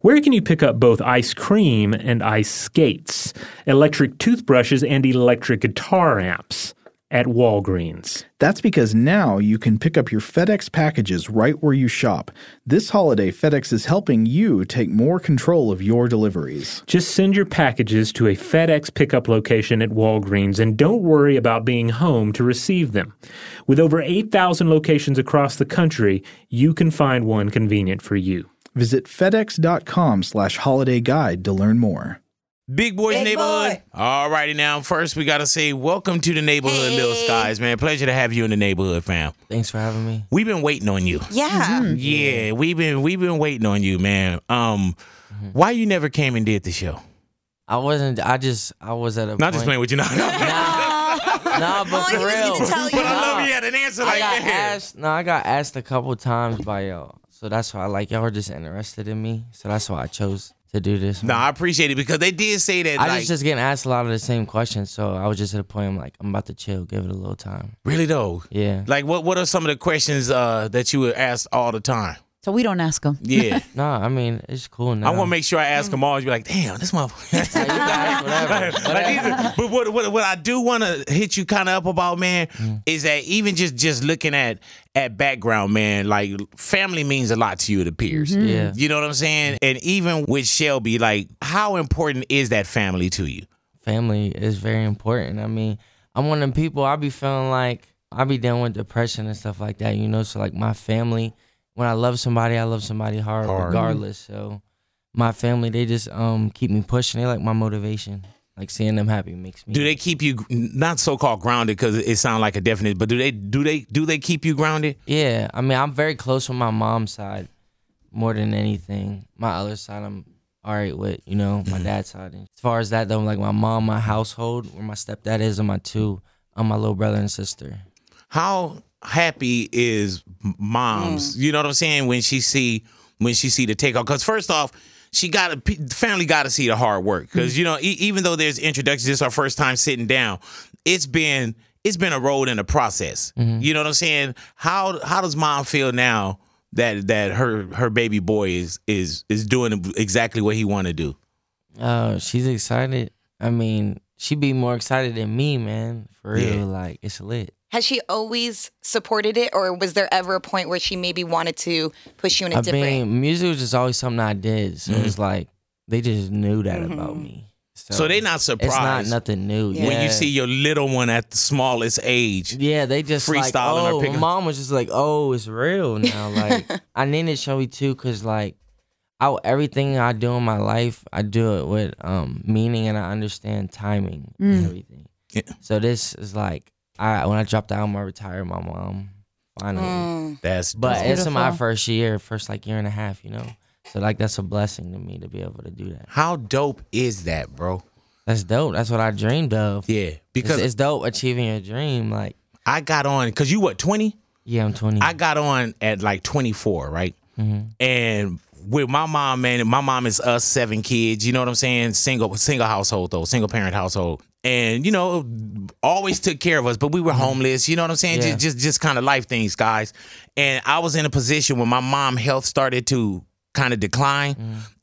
Where can you pick up both ice cream and ice skates, electric toothbrushes, and electric guitar amps? At Walgreens. That's because now you can pick up your FedEx packages right where you shop. This holiday, FedEx is helping you take more control of your deliveries. Just send your packages to a FedEx pickup location at Walgreens and don't worry about being home to receive them. With over 8,000 locations across the country, you can find one convenient for you. Visit FedEx.com/holiday guide to learn more. Big Boy's Neighborhood. All righty, now, first we got to say welcome to the neighborhood, Lil Skies, man. Pleasure to have you in the neighborhood, fam. Thanks for having me. We've been waiting on you. Yeah. Mm-hmm. Yeah, we've been waiting on you, man. Why you never came and did the show? I was at a Not point. Just playing with you. Nah, but for real. But I love you had an answer like that. No, I got asked a couple times by y'all. So that's why, y'all were just interested in me. So that's why I chose to do this. No, I appreciate it because they did say that. I was just getting asked a lot of the same questions, so I was just at a point I'm about to chill, give it a little time. Really though? Yeah. What are some of the questions that you were asked all the time? So we don't ask them. Yeah. It's cool now. I want to make sure I ask them all. You'd be like, damn, this motherfucker. Whatever. But what I do want to hit you kind of up about, man, is that even just looking at background, man, family means a lot to you, it appears. Mm-hmm. Yeah. You know what I'm saying? And even with Shelby, how important is that family to you? Family is very important. I'm one of the people, I be feeling I be dealing with depression and stuff like that, So, my family... When I love somebody hard regardless. So my family, they just keep me pushing. They my motivation. Seeing them happy makes me. Do they keep you not so-called grounded because it sounds like a definite, but do they keep you grounded? Yeah. I'm very close with my mom's side more than anything. My other side I'm all right with, my dad's side. And as far as that though, my mom, my household, where my stepdad is and my little brother and sister. How happy is mom's, you know what I'm saying, when she see the takeoff? Because first off, the family got to see the hard work. Because even though there's introductions, this is our first time sitting down. It's been a road and a process. Mm-hmm. You know what I'm saying? How does mom feel now that her baby boy is doing exactly what he want to do? She's excited. She'd be more excited than me, man. For real, yeah. It's lit. Has she always supported it, or was there ever a point where she maybe wanted to push you in a different... music was just always something I did, so it's they just knew that about me. So they're not surprised. It's not nothing new. Yeah. When you see your little one at the smallest age... Yeah, they just freestyling or picking... Mom was just it's real now. I need to show you too, because everything I do in my life, I do it with meaning, and I understand timing and everything. Yeah. So this is when I dropped the album, I retired my mom. Finally, that's in my first year and a half, So that's a blessing to me to be able to do that. How dope is that, bro? That's dope. That's what I dreamed of. Yeah, because it's dope achieving your dream. I got on because you 20? Yeah, I'm 20. I got on at 24, right? Mm-hmm. And with my mom, man, my mom is us 7 kids. You know what I'm saying? Single household though, single parent household. And, always took care of us, but we were homeless. You know what I'm saying? Yeah. Just kind of life things, guys. And I was in a position when my mom's health started to kind of decline.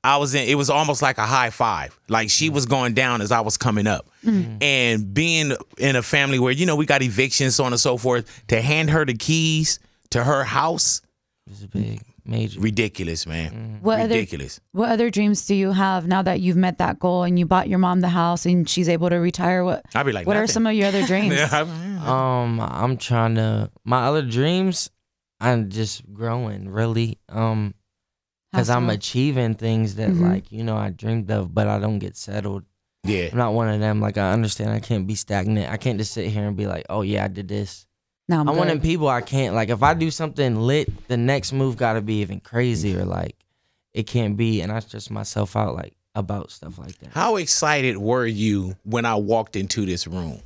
Mm. It was almost like a high five. She was going down as I was coming up. Mm. And being in a family where, we got evictions, so on and so forth, to hand her the keys to her house. It was a big... Major. Ridiculous, man. Ridiculous. What other dreams do you have now that you've met that goal and you bought your mom the house and she's able to retire? What nothing. Are some of your other dreams? I'm trying to... My other dreams, I'm just growing, really. Because I'm achieving things that, I dreamed of, but I don't get settled. Yeah. I'm not one of them. I understand I can't be stagnant. I can't just sit here and be I did this. No, I'm one of people I can't if I do something lit, the next move gotta be even crazier, it can't be, and I stress myself out about stuff like that. How excited were you when I walked into this room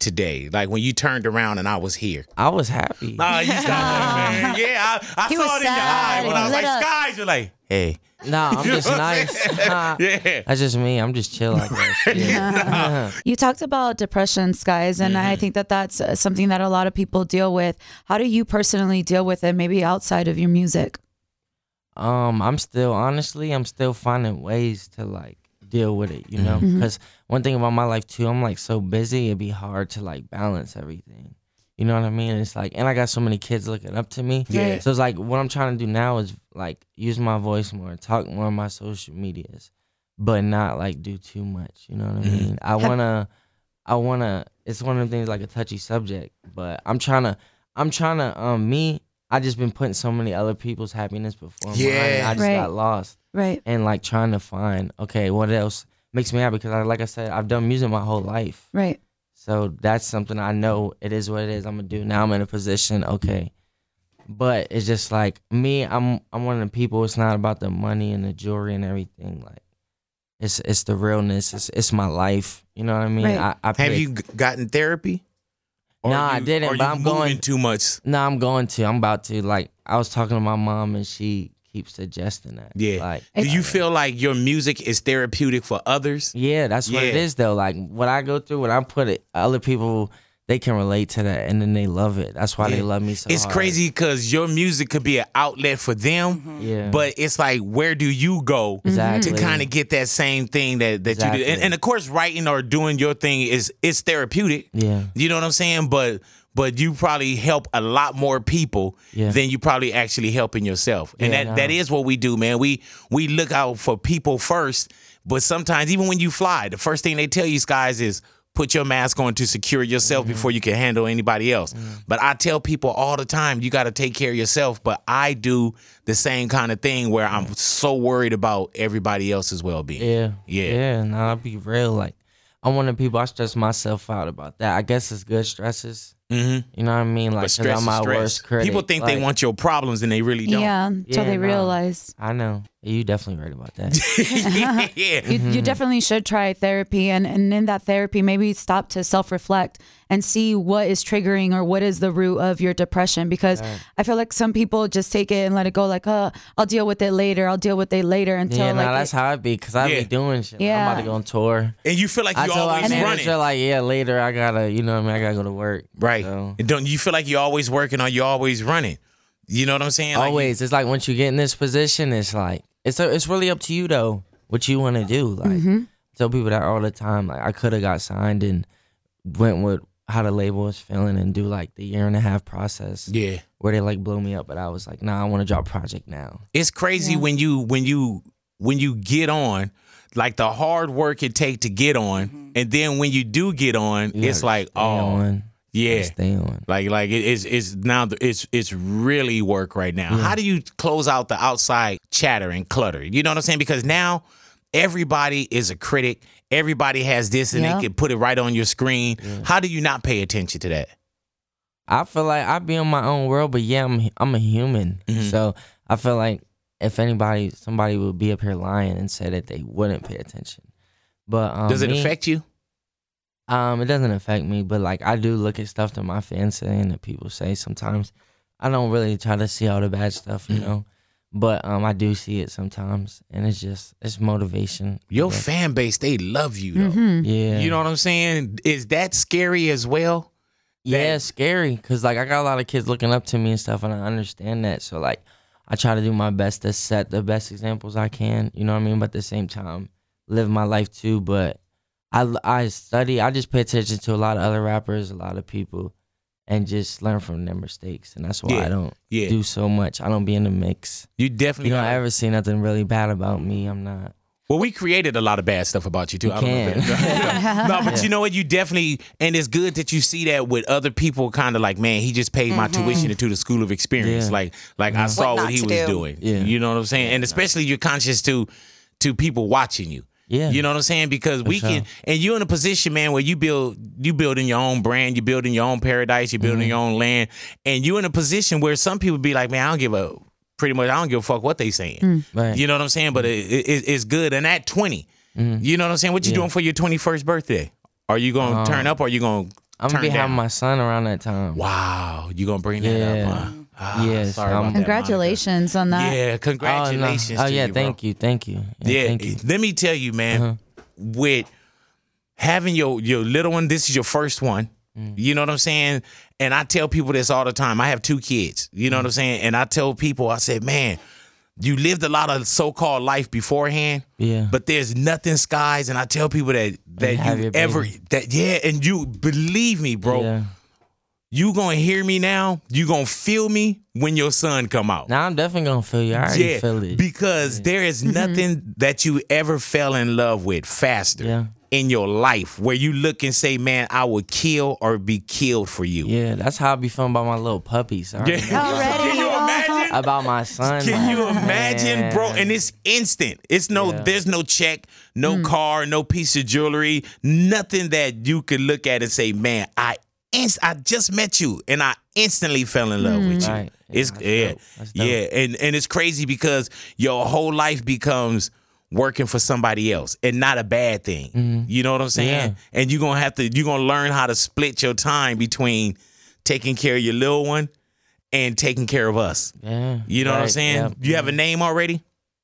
today? Like when you turned around and I was here. I was happy. Oh, you sound like, man. Yeah, I saw it in your eye when I was like, Skies, you're like, hey. Nah, I'm just nice. Yeah. That's just me. I'm just chill like that. Yeah. You talked about depression, Skies, and I think that that's something that a lot of people deal with. How do you personally deal with it, maybe outside of your music? I'm still finding ways to like deal with it, you know, because one thing about my life too, I'm like so busy, it'd be hard to like balance everything. You know what I mean? It's like, and I got so many kids looking up to me. Yeah. So it's like, what I'm trying to do now is like use my voice more, talk more on my social medias, but not like do too much. You know what I mean? I wanna. It's one of the things like a touchy subject, but I'm trying to. I just been putting so many other people's happiness before mine. Yeah. I just got lost. Right. And like trying to find what else makes me happy? Because like I said, I've done music my whole life. Right. So that's something I know it is what it is. I'm gonna do now. I'm in a position, but it's just like me. I'm one of the people. It's not about the money and the jewelry and everything. Like it's the realness. It's my life. You know what I mean? Right. Have you gotten therapy? I didn't. But I'm going too much. No, I'm going to. I'm about to. Like I was talking to my mom and she keeps suggesting that. Yeah. Like, do you feel like your music is therapeutic for others? Yeah, that's what it is though. Like what I go through, when I put it, other people, they can relate to that and then they love it. That's why they love me so much. It's crazy because your music could be an outlet for them, but it's like, where do you go to kind of get that same thing that you do? And of course, writing or doing your thing is therapeutic. Yeah. You know what I'm saying? But you probably help a lot more people than you probably actually helping yourself. And that is what we do, man. We look out for people first, but sometimes even when you fly, the first thing they tell you, Skies, is put your mask on to secure yourself before you can handle anybody else. But I tell people all the time, you got to take care of yourself. But I do the same kind of thing where I'm so worried about everybody else's well-being. I'll be real. Like, I'm one of the people, I stress myself out about that. I guess it's good stresses. You know what I mean? Like, because I'm my worst critic. People think they want your problems and they really don't. Yeah, until they realize. I know. You definitely right about that. You definitely should try therapy. And in that therapy, maybe stop to self-reflect and see what is triggering or what is the root of your depression. Because I feel like some people just take it and let it go like, I'll deal with it later. Until that's how I be, because I be doing shit. Yeah. I'm about to go on tour. And you feel like you're always running. I like, later I got to, you know what I mean? I got to go to work. Right. So. Don't you feel like you're always working or you're always running? You know what I'm saying? Like, always. It's like once you get in this position, it's like it's really up to you though what you want to do. Like tell people that all the time. Like I could have got signed and went with how the label was feeling and do like the 1.5 year process. Yeah, where they like blew me up, but I was like, nah, I want to drop project now. It's crazy when you get on. Like the hard work it take to get on, and then when you do get on, it's like stay on. Like it's now it's really work right now. Yeah. How do you close out the outside chatter and clutter? You know what I'm saying? Because now everybody is a critic. Everybody has this, and they can put it right on your screen. Yeah. How do you not pay attention to that? I feel like I be in my own world, but I'm a human, so I feel like if somebody would be up here lying and say that they wouldn't pay attention. But does it affect you? It doesn't affect me, but like I do look at stuff that my fans say and that people say sometimes. I don't really try to see all the bad stuff, you know, but I do see it sometimes, and it's motivation. Your fan base, they love you, though. Yeah, you know what I'm saying? Is that scary as well? Yeah, it's scary, because like I got a lot of kids looking up to me and stuff, and I understand that. So like I try to do my best to set the best examples I can, you know what I mean? But at the same time, live my life too, but I study. I just pay attention to a lot of other rappers, a lot of people, and just learn from their mistakes. And that's why I don't do so much. I don't be in the mix. You definitely don't ever see nothing really bad about me. I'm not. Well, we created a lot of bad stuff about you, too. No, but you know what? You definitely, and it's good that you see that with other people kind of like, man, he just paid my tuition into the school of experience. Yeah. Like I saw what he was doing. Yeah. You know what I'm saying? And especially you're conscious to people watching you. Yeah. You know what I'm saying? Because we can, and you're in a position, man, where you building your own brand, you're building your own paradise, you're building your own land, and you're in a position where some people be like, man, I don't give a fuck what they saying. Right. You know what I'm saying? But it's good. And at 20, You know what I'm saying? What you doing for your 21st birthday? Are you going to turn up or are you going to I'm going to be having my son around that time. Wow. You going to bring that up, huh? Oh, yes. Sorry about congratulations that, on that. Yeah, congratulations oh, no. oh, to yeah, you, thank bro. You, thank you. Yeah, yeah thank you. Let me tell you, man, with having your little one, this is your first one. You know what I'm saying? And I tell people this all the time. I have two kids. You know what I'm saying? And I tell people, I said, man, you lived a lot of so-called life beforehand. Yeah. But there's nothing Skies. And I tell people that you ever that and you believe me, bro. Yeah. You gonna hear me now. You gonna feel me when your son come out. Now I'm definitely gonna feel you. I already feel it. Because there is nothing that you ever fell in love with faster in your life where you look and say, man, I would kill or be killed for you. Yeah, that's how I be feeling about my little puppies. Can you imagine? About my son. Can you imagine, bro? And it's instant. It's no, there's no check, no car, no piece of jewelry, nothing that you could look at and say, man, I just met you and I instantly fell in love with you. Right. Yeah, it's dope. And it's crazy because your whole life becomes working for somebody else and not a bad thing. You know what I'm saying? Yeah. And you're gonna learn how to split your time between taking care of your little one and taking care of us. Yeah. You know what I'm saying? Yep. You have a name already?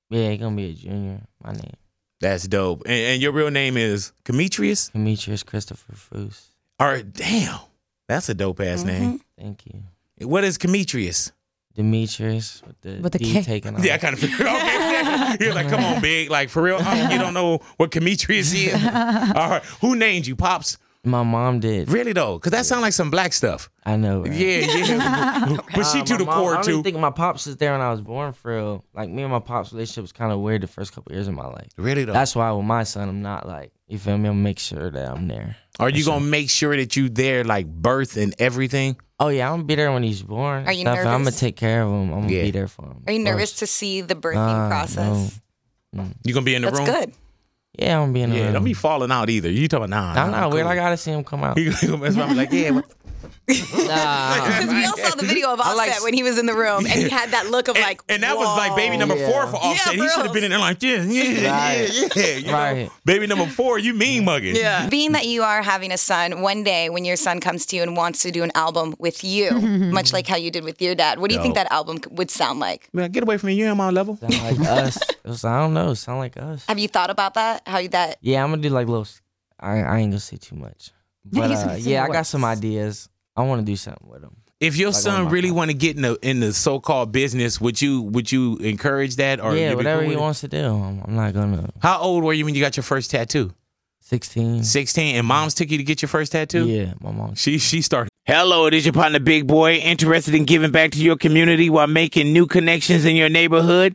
Yeah, he's gonna be a junior. My name. That's dope. And your real name is Kemetrius? Kemetrius Christopher Fuse. All right, damn. That's a dope-ass name. Thank you. What is Kemetrius? Demetrius with the D taken off. Yeah, I kind of figured out. Okay, you're like, come on, big. Like, for real? You don't know what Kemetrius is? All right. Who named you, Pops? My mom did. Really, though? Because that sounds like some black stuff. I know, right? Yeah. But she to the core, too. I don't think my Pops was there when I was born, for real. Like, me and my Pops' relationship was kind of weird the first couple years of my life. Really, though? That's why with my son, I'm not like, you feel me? I'll make sure that I'm there. Are you going to make sure that you there, like, birth and everything? Oh, yeah, I'm going to be there when he's born. Are you nervous? I'm going to take care of him. I'm going to be there for him. Are you nervous to see the birthing process? No. You going to be in the room? That's good. Yeah, I'm going to be in the room. Yeah, don't be falling out either. You talking about, nah. I'm not weird. Cool. I got to see him come out. He's going to be like, because we all saw the video of Offset when he was in the room and he had that look of like, and that was like baby number 4 for Offset. He should have been in there like baby number 4, you mean mugging. Yeah. Being that you are having a son, one day when your son comes to you and wants to do an album with you, much like how you did with your dad, what do you think that album would sound like? Man, get away from me, you're on my level. Sound like us. I don't know. Sound like us. Have you thought about that? How you that? Yeah, I'm gonna do like little. I ain't gonna say too much. But I got some ideas. I want to do something with him. If your son really want to get in the so-called business, would you encourage that? Or whatever he wants to do. I'm not going to. How old were you when you got your first tattoo? 16. 16. And moms took you to get your first tattoo? Yeah, my mom. She started. Hello, it is your partner, Big Boy. Interested in giving back to your community while making new connections in your neighborhood?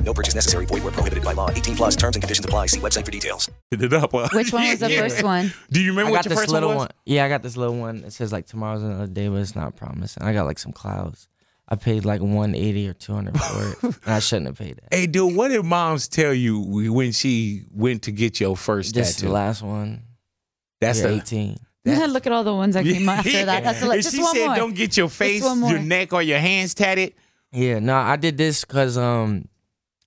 No purchase necessary. Void where prohibited by law. 18+ terms and conditions apply. See website for details. Which one was the first one? Do you remember what the first one was? Yeah, I got this little one. It says like tomorrow's another day, but it's not promised. And I got like some clouds. I paid like $180 or $200 for it. And I shouldn't have paid that. Hey, dude, what did moms tell you when she went to get your first tattoo? The last one. That's the 18. Yeah, look at all the ones that came after that. That's just she one said more. Don't get your face, your neck, or your hands tatted. Yeah, no, I did this because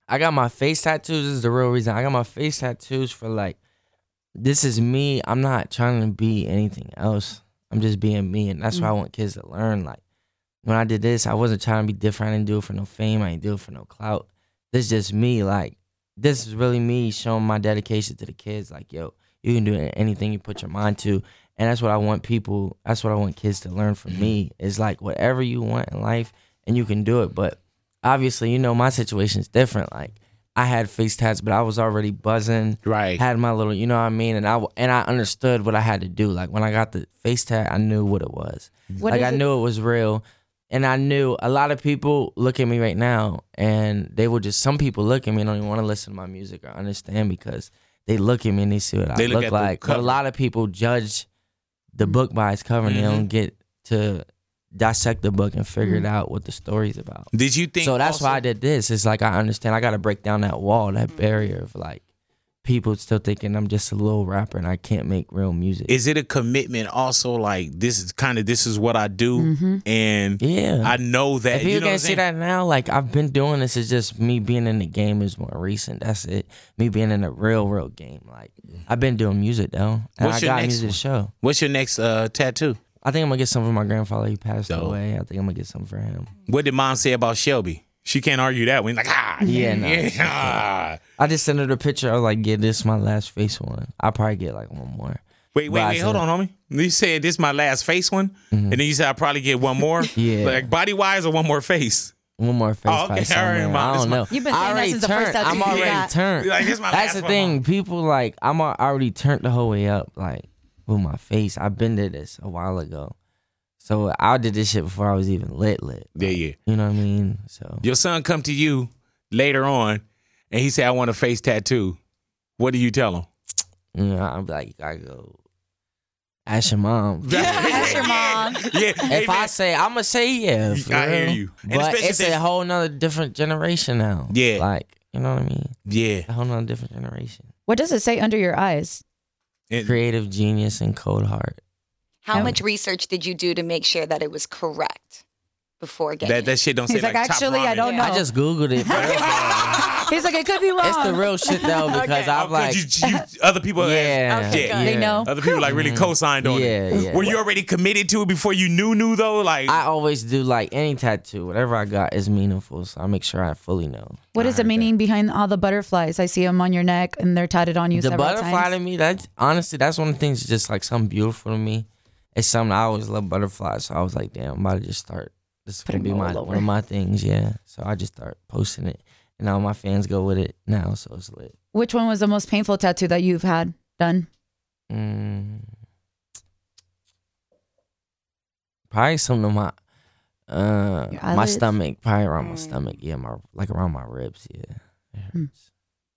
I got my face tattoos. This is the real reason. I got my face tattoos for like, this is me. I'm not trying to be anything else. I'm just being me. And that's why I want kids to learn. Like, when I did this, I wasn't trying to be different. I didn't do it for no fame. I didn't do it for no clout. This is just me. Like, this is really me showing my dedication to the kids. Like, yo, you can do anything you put your mind to. And that's what I want people, that's what I want kids to learn from me. It's like whatever you want in life and you can do it. But obviously, you know, my situation's different. Like, I had face tats, but I was already buzzing. Right. Had my little, you know what I mean? And I understood what I had to do. Like, when I got the face tat, I knew what it was. I knew it was real. And I knew a lot of people look at me right now, and they will just, some people look at me and don't even want to listen to my music or understand because they look at me and they see what I look like. But a lot of people judge the book by its cover, and they don't get to dissect the book and figure it out what the story's about. Did you think so? That's also why I did this. It's like, I understand I gotta break down that wall, that barrier of like people still thinking I'm just a little rapper and I can't make real music. Is it a commitment also, like, this is what I do, and I know that, if people, you know, can't see that now, like, I've been doing this. It's just me being in the game is more recent. That's it. Me being in the real game. Like, I've been doing music though, and I got music to show. What's your next tattoo? I think I'm going to get something for my grandfather. He passed away. I think I'm going to get something for him. What did mom say about Shelby? She can't argue that one. Like, I just sent her the picture. I was like, yeah, this is my last face one. I'll probably get like one more. Wait, hold on, homie. You said this is my last face one? Mm-hmm. And then you said I'll probably get one more? Yeah. Like, body-wise or one more face? One more face. Oh, okay. All right, mom, I don't know. You've been saying that since the first time. I'm already turned. Like, this is my last one. That's the thing. Mom. People, like, I already turned the whole way up. Like, with my face, I've been to this a while ago, so I did this shit before I was even lit. Like, yeah. You know what I mean? So your son come to you later on, and he say, "I want a face tattoo." What do you tell him? I'm like, I go ask your mom. Ask your mom. If I say, I'm gonna say yeah. I hear you. But it's a whole nother different generation now. Yeah, like, you know what I mean? Yeah, a whole nother different generation. What does it say under your eyes? Creative genius and cold heart. How much research did you do to make sure that it was correct before getting that? That shit don't say like actually, top ramen. I don't know. I just Googled it. He's like, it could be wrong. It's the real shit though, because I'm like, other people, they know. Other people like really co-signed on it. Yeah. Were you already committed to it before you knew though? Like, I always do. Like, any tattoo, whatever I got is meaningful, so I make sure I fully know. What is the meaning behind all the butterflies? I see them on your neck and they're tatted on you. The butterfly times. To me, that's one of the things. That's just like something beautiful to me. It's something I always love, butterflies. So I was like, damn, I'm about to just start. This is gonna be one of my things. Yeah. So I just start posting it. And all my fans go with it now, so it's lit. Which one was the most painful tattoo that you've had done? Probably something on my my stomach, probably around my stomach. Yeah, around my ribs. Yeah,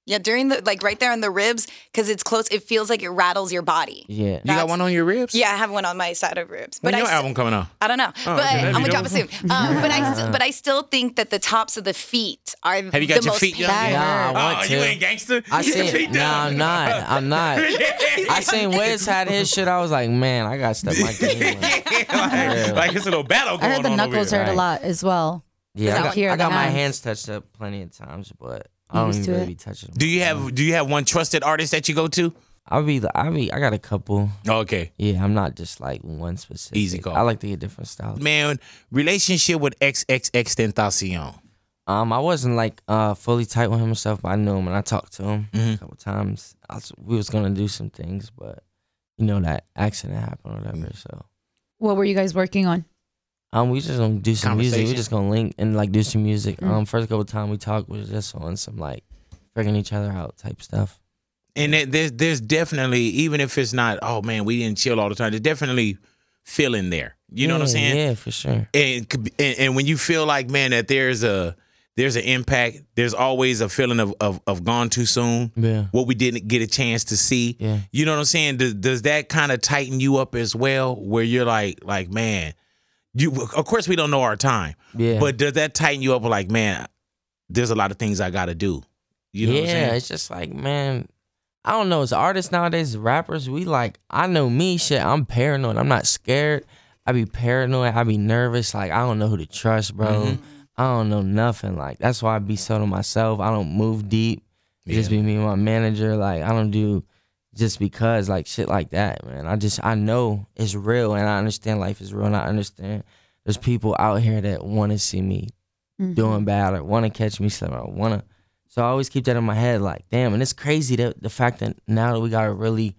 yeah, during the right there on the ribs, because it's close. It feels like it rattles your body. Yeah, you got one on your ribs? Yeah, I have one on my side of ribs. When's your album coming out? I don't know, I'm gonna drop it soon. But I still think that the tops of the feet are the most. Have you got your feet done? Yeah, I want to. You ain't gangster. I seen. No, I'm not. I seen Wiz had his shit. I was like, man, I gotta step my game. Like it's a little battle going on. I heard the knuckles hurt a lot as well. Yeah, I got my hands touched up plenty of times, but I don't even really touch them. Do you have one trusted artist that you go to? I got a couple. Okay. Yeah, I'm not just like one specific. Easy call. I like to get different styles. Man, relationship with XXXTentacion. I wasn't like fully tight with him and stuff, but I knew him and I talked to him a couple times. We was gonna do some things, but you know that accident happened or whatever. So, what were you guys working on? We just gonna do some music. We just gonna link and like do some music. First couple of times we talked was just on some like freaking each other out type stuff. And there's definitely, even if it's not, oh man, we didn't chill all the time, there's definitely feeling there. You know what I'm saying? Yeah, for sure. And when you feel like, man, that there's an impact, there's always a feeling of gone too soon. Yeah. What we didn't get a chance to see. Yeah. You know what I'm saying? Does that kind of tighten you up as well, where you're like man. Of course, we don't know our time, but does that tighten you up? Like, man, there's a lot of things I got to do. You know what I'm saying? Yeah, it's just like, man, I don't know. As artists nowadays, rappers, we like, I know me, shit, I'm paranoid. I'm not scared. I be paranoid. I be nervous. Like, I don't know who to trust, bro. I don't know nothing. Like, that's why I be so to myself. I don't move deep. Just be me and my manager. Like, I don't do just because, like, shit like that, man. I know it's real, and I understand life is real, and I understand there's people out here that want to see me doing bad or want to catch me slipping. So I always keep that in my head, like, damn. And it's crazy that the fact that now that we got to really,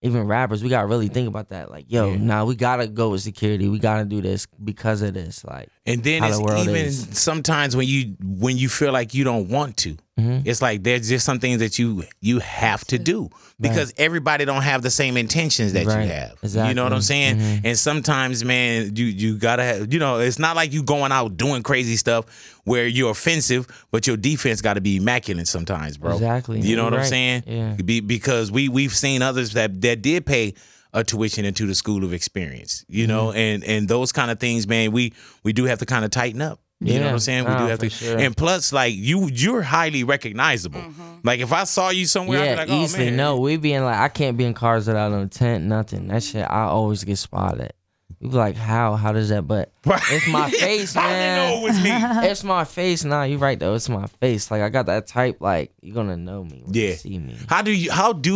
even rappers, we got to really think about that. Like, we got to go with security. We got to do this because of this. Like, and then it's even sometimes when you feel like you don't want to. Mm-hmm. It's like there's just some things that you have to do because everybody don't have the same intentions that you have. Exactly. You know what I'm saying? Mm-hmm. And sometimes, man, you gotta have, you know, it's not like you going out doing crazy stuff where you're offensive, but your defense got to be immaculate sometimes, bro. Exactly. You know what I'm saying? Yeah. Because we've seen others that did pay a tuition into the school of experience, you know, and those kind of things, man, we do have to kind of tighten up. You know what I'm saying? We do have to. Sure. And plus, like, you're highly recognizable. Mm-hmm. Like, if I saw you somewhere, I'd be like, easily, man. No, we being like, I can't be in cars without an intent, nothing. That shit, I always get spotted. You be like, how does that, but it's my face, man. I didn't know it was me. It's my face. Nah, you right, though. It's my face. Like, I got that type, like, you're going to know me when you see me. How do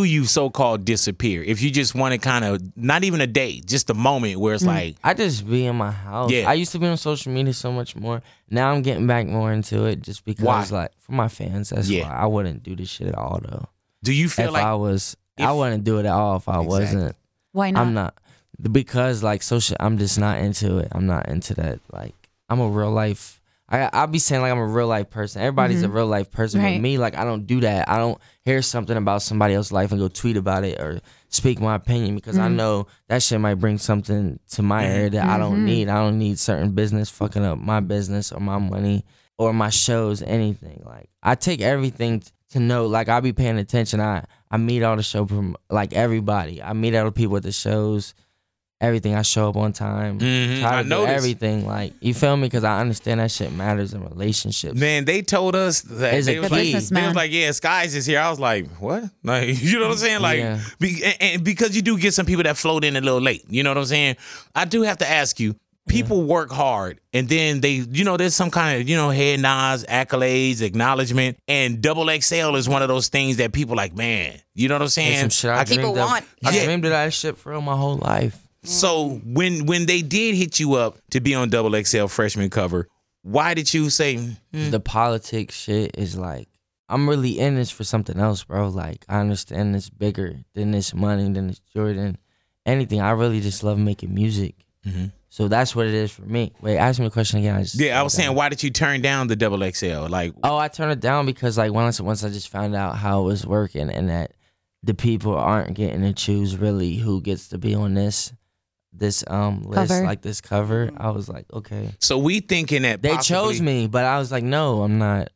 you so-called disappear? If you just want to kind of, not even a day, just a moment where it's like. I just be in my house. Yeah. I used to be on social media so much more. Now I'm getting back more into it just because, like, for my fans, that's why I wouldn't do this shit at all, though. Do you feel I wouldn't do it at all if I wasn't. Why not? I'm not. Because, like, social, I'm just not into it. I'm not into that. Like, I'm a real life. I'll be saying, like, I'm a real life person. Everybody's a real life person. But me, like, I don't do that. I don't hear something about somebody else's life and go tweet about it or speak my opinion because I know that shit might bring something to my area that I don't need. I don't need certain business fucking up my business or my money or my shows, anything. Like, I take everything to know. Like, I be paying attention. I meet all the show, like, everybody. I meet all the people at the shows. Everything, I show up on time. Mm-hmm. I noticed everything, like, you feel me? Because I understand that shit matters in relationships. Man, they told us that it's a key. They was like, yeah, Skies is here. I was like, what? Like, you know what I'm saying? Like, and because you do get some people that float in a little late. You know what I'm saying? I do have to ask you. People work hard, and then they, you know, there's some kind of, you know, head nods, accolades, acknowledgement, and XXL is one of those things that people like, man, you know what I'm saying? I dreamed of that shit for my whole life. So when they did hit you up to be on XXL freshman cover, why did you say the politics shit is like, I'm really in this for something else, bro. Like, I understand it's bigger than this money, than this Jordan, anything. I really just love making music. Mm-hmm. So that's what it is for me. Wait, ask me a question again. I was saying, why did you turn down the XXL? Like, I turned it down because, like, once I just found out how it was working and that the people aren't getting to choose really who gets to be on this list, like this cover. I was like, okay. So we thinking that they chose me, but I was like, no, I'm not.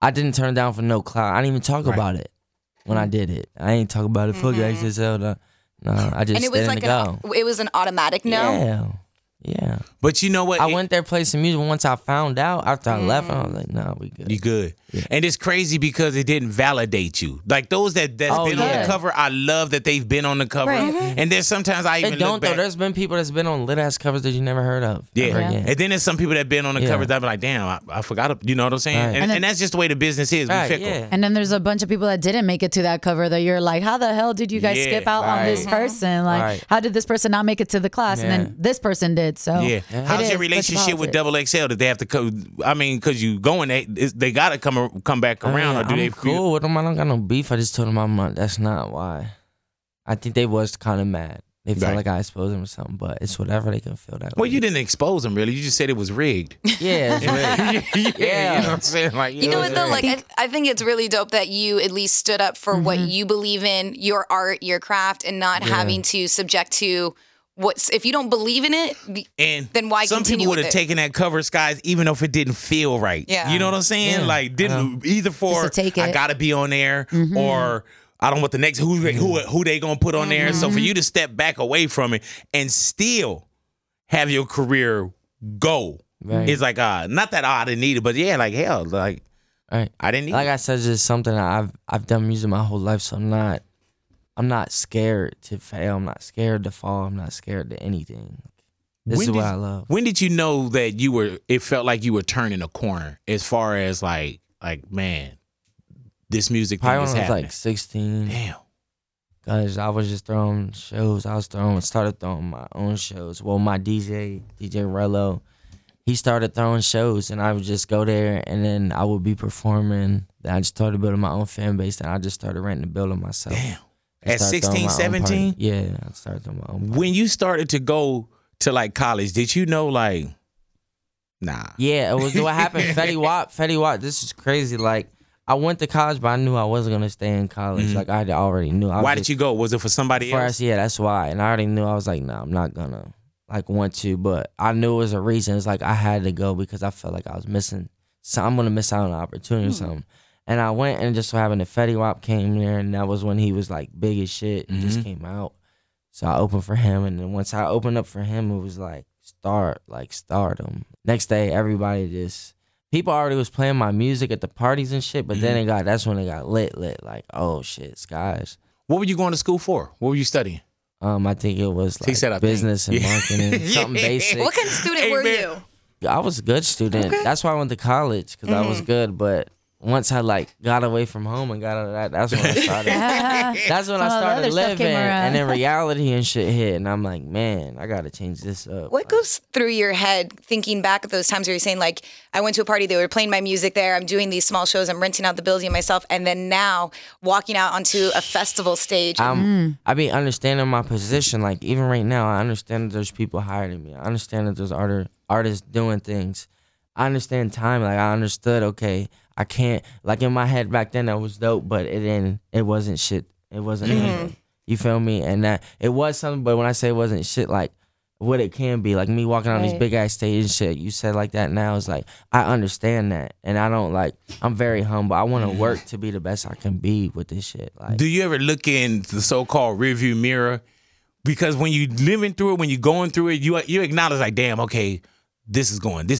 I didn't turn it down for no clout. I didn't even talk about it when I did it. I ain't talk about it. Fuck XXL. No, I just didn't go. It was an automatic no. Yeah. But you know what? I went there, played some music. Once I found out, after I left, I was like, nah, we good. You good. Yeah. And it's crazy because it didn't validate you. Like, those that's been on the cover, I love that they've been on the cover. Right. And there's sometimes I even look back. There's been people that's been on lit-ass covers that you never heard of. Yeah. And then there's some people that been on the covers that be like, damn, I forgot. You know what I'm saying? Right. And that's just the way the business is. Right, we fickle. Yeah. And then there's a bunch of people that didn't make it to that cover that you're like, how the hell did you guys skip out on this person? Like, how did this person not make it to the class? Yeah. And then this person did. So how's your relationship with XXL? Did they have to come? I mean, because you going, they gotta come back around, or do they feel cool with them? I don't got no beef. I just told them I'm not. That's not why. I think they was kind of mad. They felt like I exposed them or something, but it's whatever. They can feel that. Well, you didn't expose them really. You just said it was rigged. Yeah, it's rigged. You know what I'm saying? Like, you know what though? Like, I think it's really dope that you at least stood up for what you believe in, your art, your craft, and not having to subject to. If you don't believe in it, then why continue with it? Some people would have taken that cover, Skies, even if it didn't feel right. Yeah. You know what I'm saying? Yeah. Like, didn't either for I gotta be on there or I don't want the next who they gonna put on there. So for you to step back away from it and still have your career go is like not that I didn't need it, but yeah, like hell, like I didn't need it. Like I said, it's just something I've done music my whole life, so I'm not scared to fail. I'm not scared to fall. I'm not scared to anything. This is what I love. When did you know that you were? It felt like you were turning a corner as far as like man, this music thing is happening. I was like 16. Damn. Cause I was just throwing shows. Started throwing my own shows. Well, my DJ Rello, he started throwing shows, and I would just go there, and then I would be performing. Then I just started building my own fan base, and I just started renting the building myself. Damn. At 16, 17? Yeah, I started doing my own party. When you started to go to, like, college, did you know, like, nah. Yeah, it was what happened. Fetty Wap, this is crazy. Like, I went to college, but I knew I wasn't gonna stay in college. Mm-hmm. Like I already knew. Why did you go? Was it for somebody else? Yeah, that's why. And I already knew. I was like, no, I'm not gonna like want to. But I knew it was a reason. It's like I had to go because I felt like I was missing. So I'm gonna miss out on an opportunity or something. And I went, and just so happened that Fetty Wap came there, and that was when he was like big as shit and just came out. So I opened for him, and then once I opened up for him, it was like stardom. Next day, everybody just people already was playing my music at the parties and shit, but then that's when it got lit. Like, oh shit, Skies. What were you going to school for? What were you studying? I think it was like business and marketing, something basic. What kind of student were you? I was a good student. Okay. That's why I went to college because I was good, but. Once I like got away from home and got out of that, that's when I started. I started living, and then reality and shit hit, and I'm like, man, I gotta change this up. What goes through your head thinking back at those times where you're saying like, I went to a party, they were playing my music there, I'm doing these small shows, I'm renting out the building myself, and then now walking out onto a festival stage. I be understanding my position, like even right now, I understand that there's people higher than me. I understand that there's artists doing things. I understand time, like I understood. Okay. I can't, like in my head back then that was dope, but it wasn't shit. It wasn't anything. You feel me? And that it was something, but when I say it wasn't shit, like what it can be, like me walking on these big ass stage and shit, you said like that now, it's like, I understand that. And I don't like, I'm very humble. I want to work to be the best I can be with this shit. Like, do you ever look in the so-called rearview mirror? Because when you living through it, when you going through it, you acknowledge like, damn, okay, this is going this.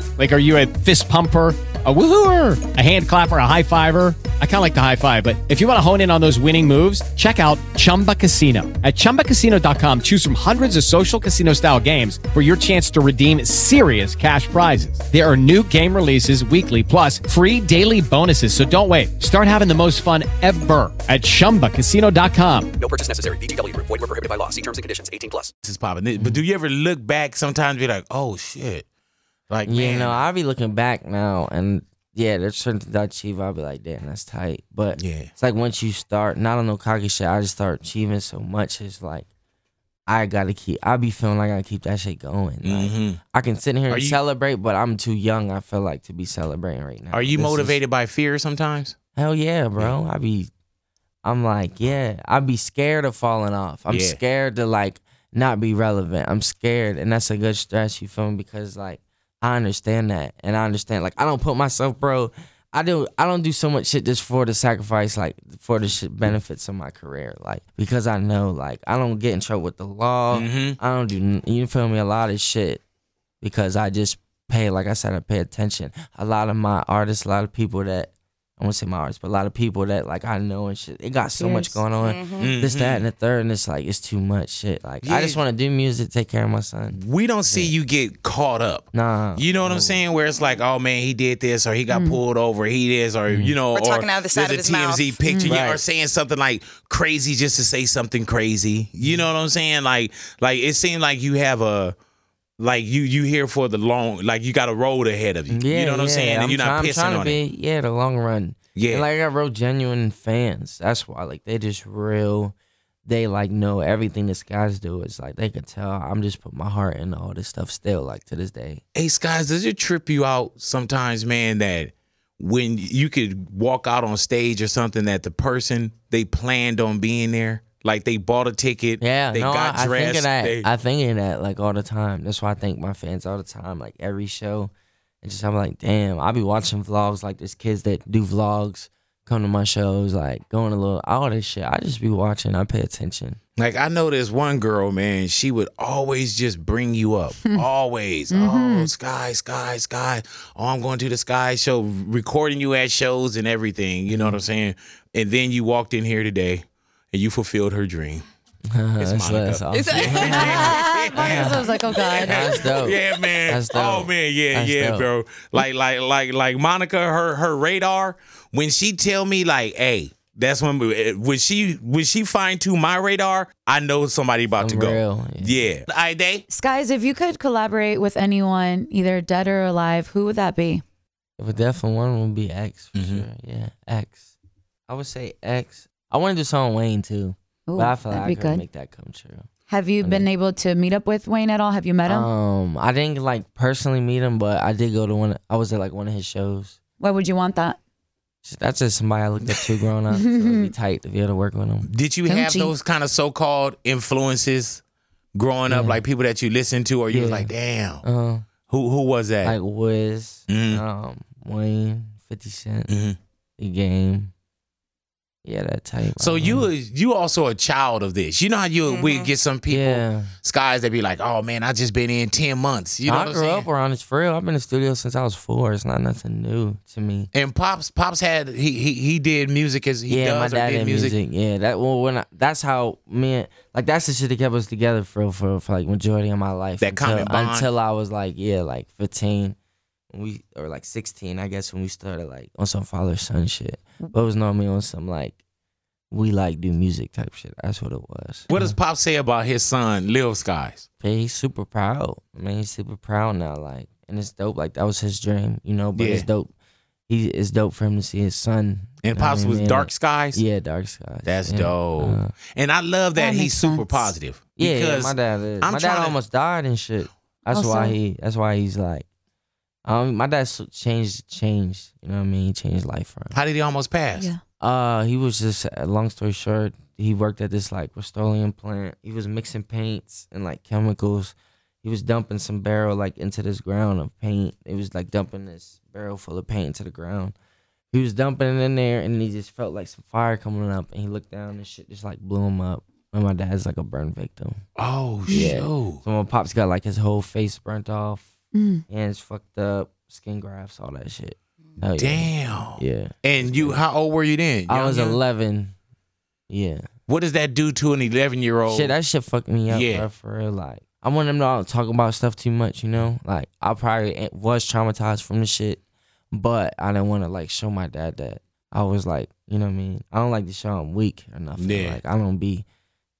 Like, are you a fist pumper? A woohooer, a hand clapper, a high fiver. I kind of like the high five, but if you want to hone in on those winning moves, check out Chumba Casino. At ChumbaCasino.com, choose from hundreds of social casino style games for your chance to redeem serious cash prizes. There are new game releases weekly, plus free daily bonuses. So don't wait. Start having the most fun ever at ChumbaCasino.com. No purchase necessary. VGW. Void where prohibited by law. See terms and conditions 18+. This is popping. But do you ever look back sometimes and be like, oh, shit. Like, man. You know, I'll be looking back now, and yeah, there's certain things I achieve. I'll be like, damn, that's tight. But yeah, it's like once you start, not on no cocky shit, I just start achieving so much. It's like, I be feeling like I gotta keep that shit going. Like, I can sit here and celebrate, but I'm too young, I feel like, to be celebrating right now. Are you motivated by fear sometimes? Hell yeah, bro. Yeah. I be scared of falling off. I'm scared to like not be relevant. I'm scared, and that's a good stress, you feel me? Because like, I understand that, and I understand, like, I don't put myself, bro, I don't do so much shit just for the sacrifice, like, for the shit benefits of my career, like, because I know, like, I don't get in trouble with the law, I don't do, you feel me, a lot of shit, because I just pay, like I said, I pay attention. A lot of my artists, a lot of people that, I won't say my artists, but a lot of people that, like, I know and shit, it got so much going on, this, that, and the third, and it's like, it's too much shit. Like, I just want to do music, take care of my son. We don't see you get caught up. Nah. You know what I'm saying? Where it's like, oh, man, he did this, or he got pulled over, he this, or, you know, we're talking out of the side of his mouth. There's a TMZ picture, or saying something, like, crazy just to say something crazy. You know what I'm saying? Like it seems like you have a... Like, you here for the long... Like, you got a road ahead of you. Yeah, you know what I'm saying? And I'm not pissing on it. Yeah, the long run. Yeah. And like, I got real genuine fans. That's why, like, they just real... They, like, know everything the Skies do. It's like, they can tell. I'm just putting my heart into all this stuff still, like, to this day. Hey, Skies, does it trip you out sometimes, man, that when you could walk out on stage or something that the person, they planned on being there? Like, they bought a ticket, got dressed. I think of that, like, all the time. That's why I thank my fans all the time, like, every show. And just, I'm like, damn, I be watching vlogs, like, there's kids that do vlogs, come to my shows, like, going a little, all this shit. I just be watching. I pay attention. Like, I know there's one girl, man, she would always just bring you up. Always. Oh, Sky. Oh, I'm going to the Sky show, recording you at shows and everything. You know what I'm saying? And then you walked in here today. And you fulfilled her dream. It's Monica. I was like, oh God. That's dope. Yeah, man. That's dope. Oh man, yeah, that's yeah, dope. Bro. Like Monica, her radar. When she tell me like, hey, that's when she fine tune my radar, I know somebody about to go. Yeah. Skies, if you could collaborate with anyone, either dead or alive, who would that be? It would definitely one would be X for sure. Yeah, X. I would say X. I want to do something with Wayne too. Ooh, but I feel like I could make that come true. Have you been able to meet up with Wayne at all? Have you met him? I didn't like personally meet him, but I did go to one of his shows. Why would you want that? That's just somebody I looked up to growing up. So it'd be tight to be able to work with him. Did you have those kind of so-called influences growing up, like people that you listened to, or you was like, damn, who was that? Like Wiz, Wayne, 50 Cent, The Game. Yeah, that type. So you also a child of this. You know how we get some people, Skies, that be like, oh man, I just been in 10 months. You know what I'm saying? I grew up around this for real. I've been in the studio since I was 4. It's not nothing new to me. And Pops had, he did music as he does. Yeah, my dad did music. Yeah, that's how, man, like that's the shit that kept us together for like majority of my life. That common bond. Until I was like 15. Or like 16, I guess, when we started like on some father son shit, but it was normally on some like we like do music type shit. That's what it was. What does Pop say about his son, Lil Skies? Yeah, he's super proud. I mean, he's super proud now. Like, and it's dope. Like that was his dream, you know. But it's dope. It's dope for him to see his son. And Pops was Dark Skies. Yeah, Dark Skies. That's dope. And I love that he's super positive. Yeah, my dad is. My dad almost died and shit. That's why he's like. My dad changed, you know what I mean? He changed life for him. How did he almost pass? Yeah. He was just, long story short, he worked at this, like, Rust-Oleum plant. He was mixing paints and, like, chemicals. He was dumping some barrel, like, into this ground of paint. It was, like, dumping this barrel full of paint into the ground. He was dumping it in there, and he just felt like some fire coming up, and he looked down, and shit just, like, blew him up. And my dad's, like, a burn victim. Oh, yeah. Shoot. So my Pop's got, like, his whole face burnt off. Mm. Hands fucked up, skin grafts, all that shit. Hell yeah. Damn. Yeah. And you, how old were you then? I was 11. Yeah. What does that do to an 11-year-old? Shit, that shit fucked me up, bro, for real. Like, I want them not to talk about stuff too much, you know? Like, I probably was traumatized from the shit, but I didn't want to, like, show my dad that. I was like, you know what I mean? I don't like to show I'm weak or nothing. Yeah. Like, I don't be.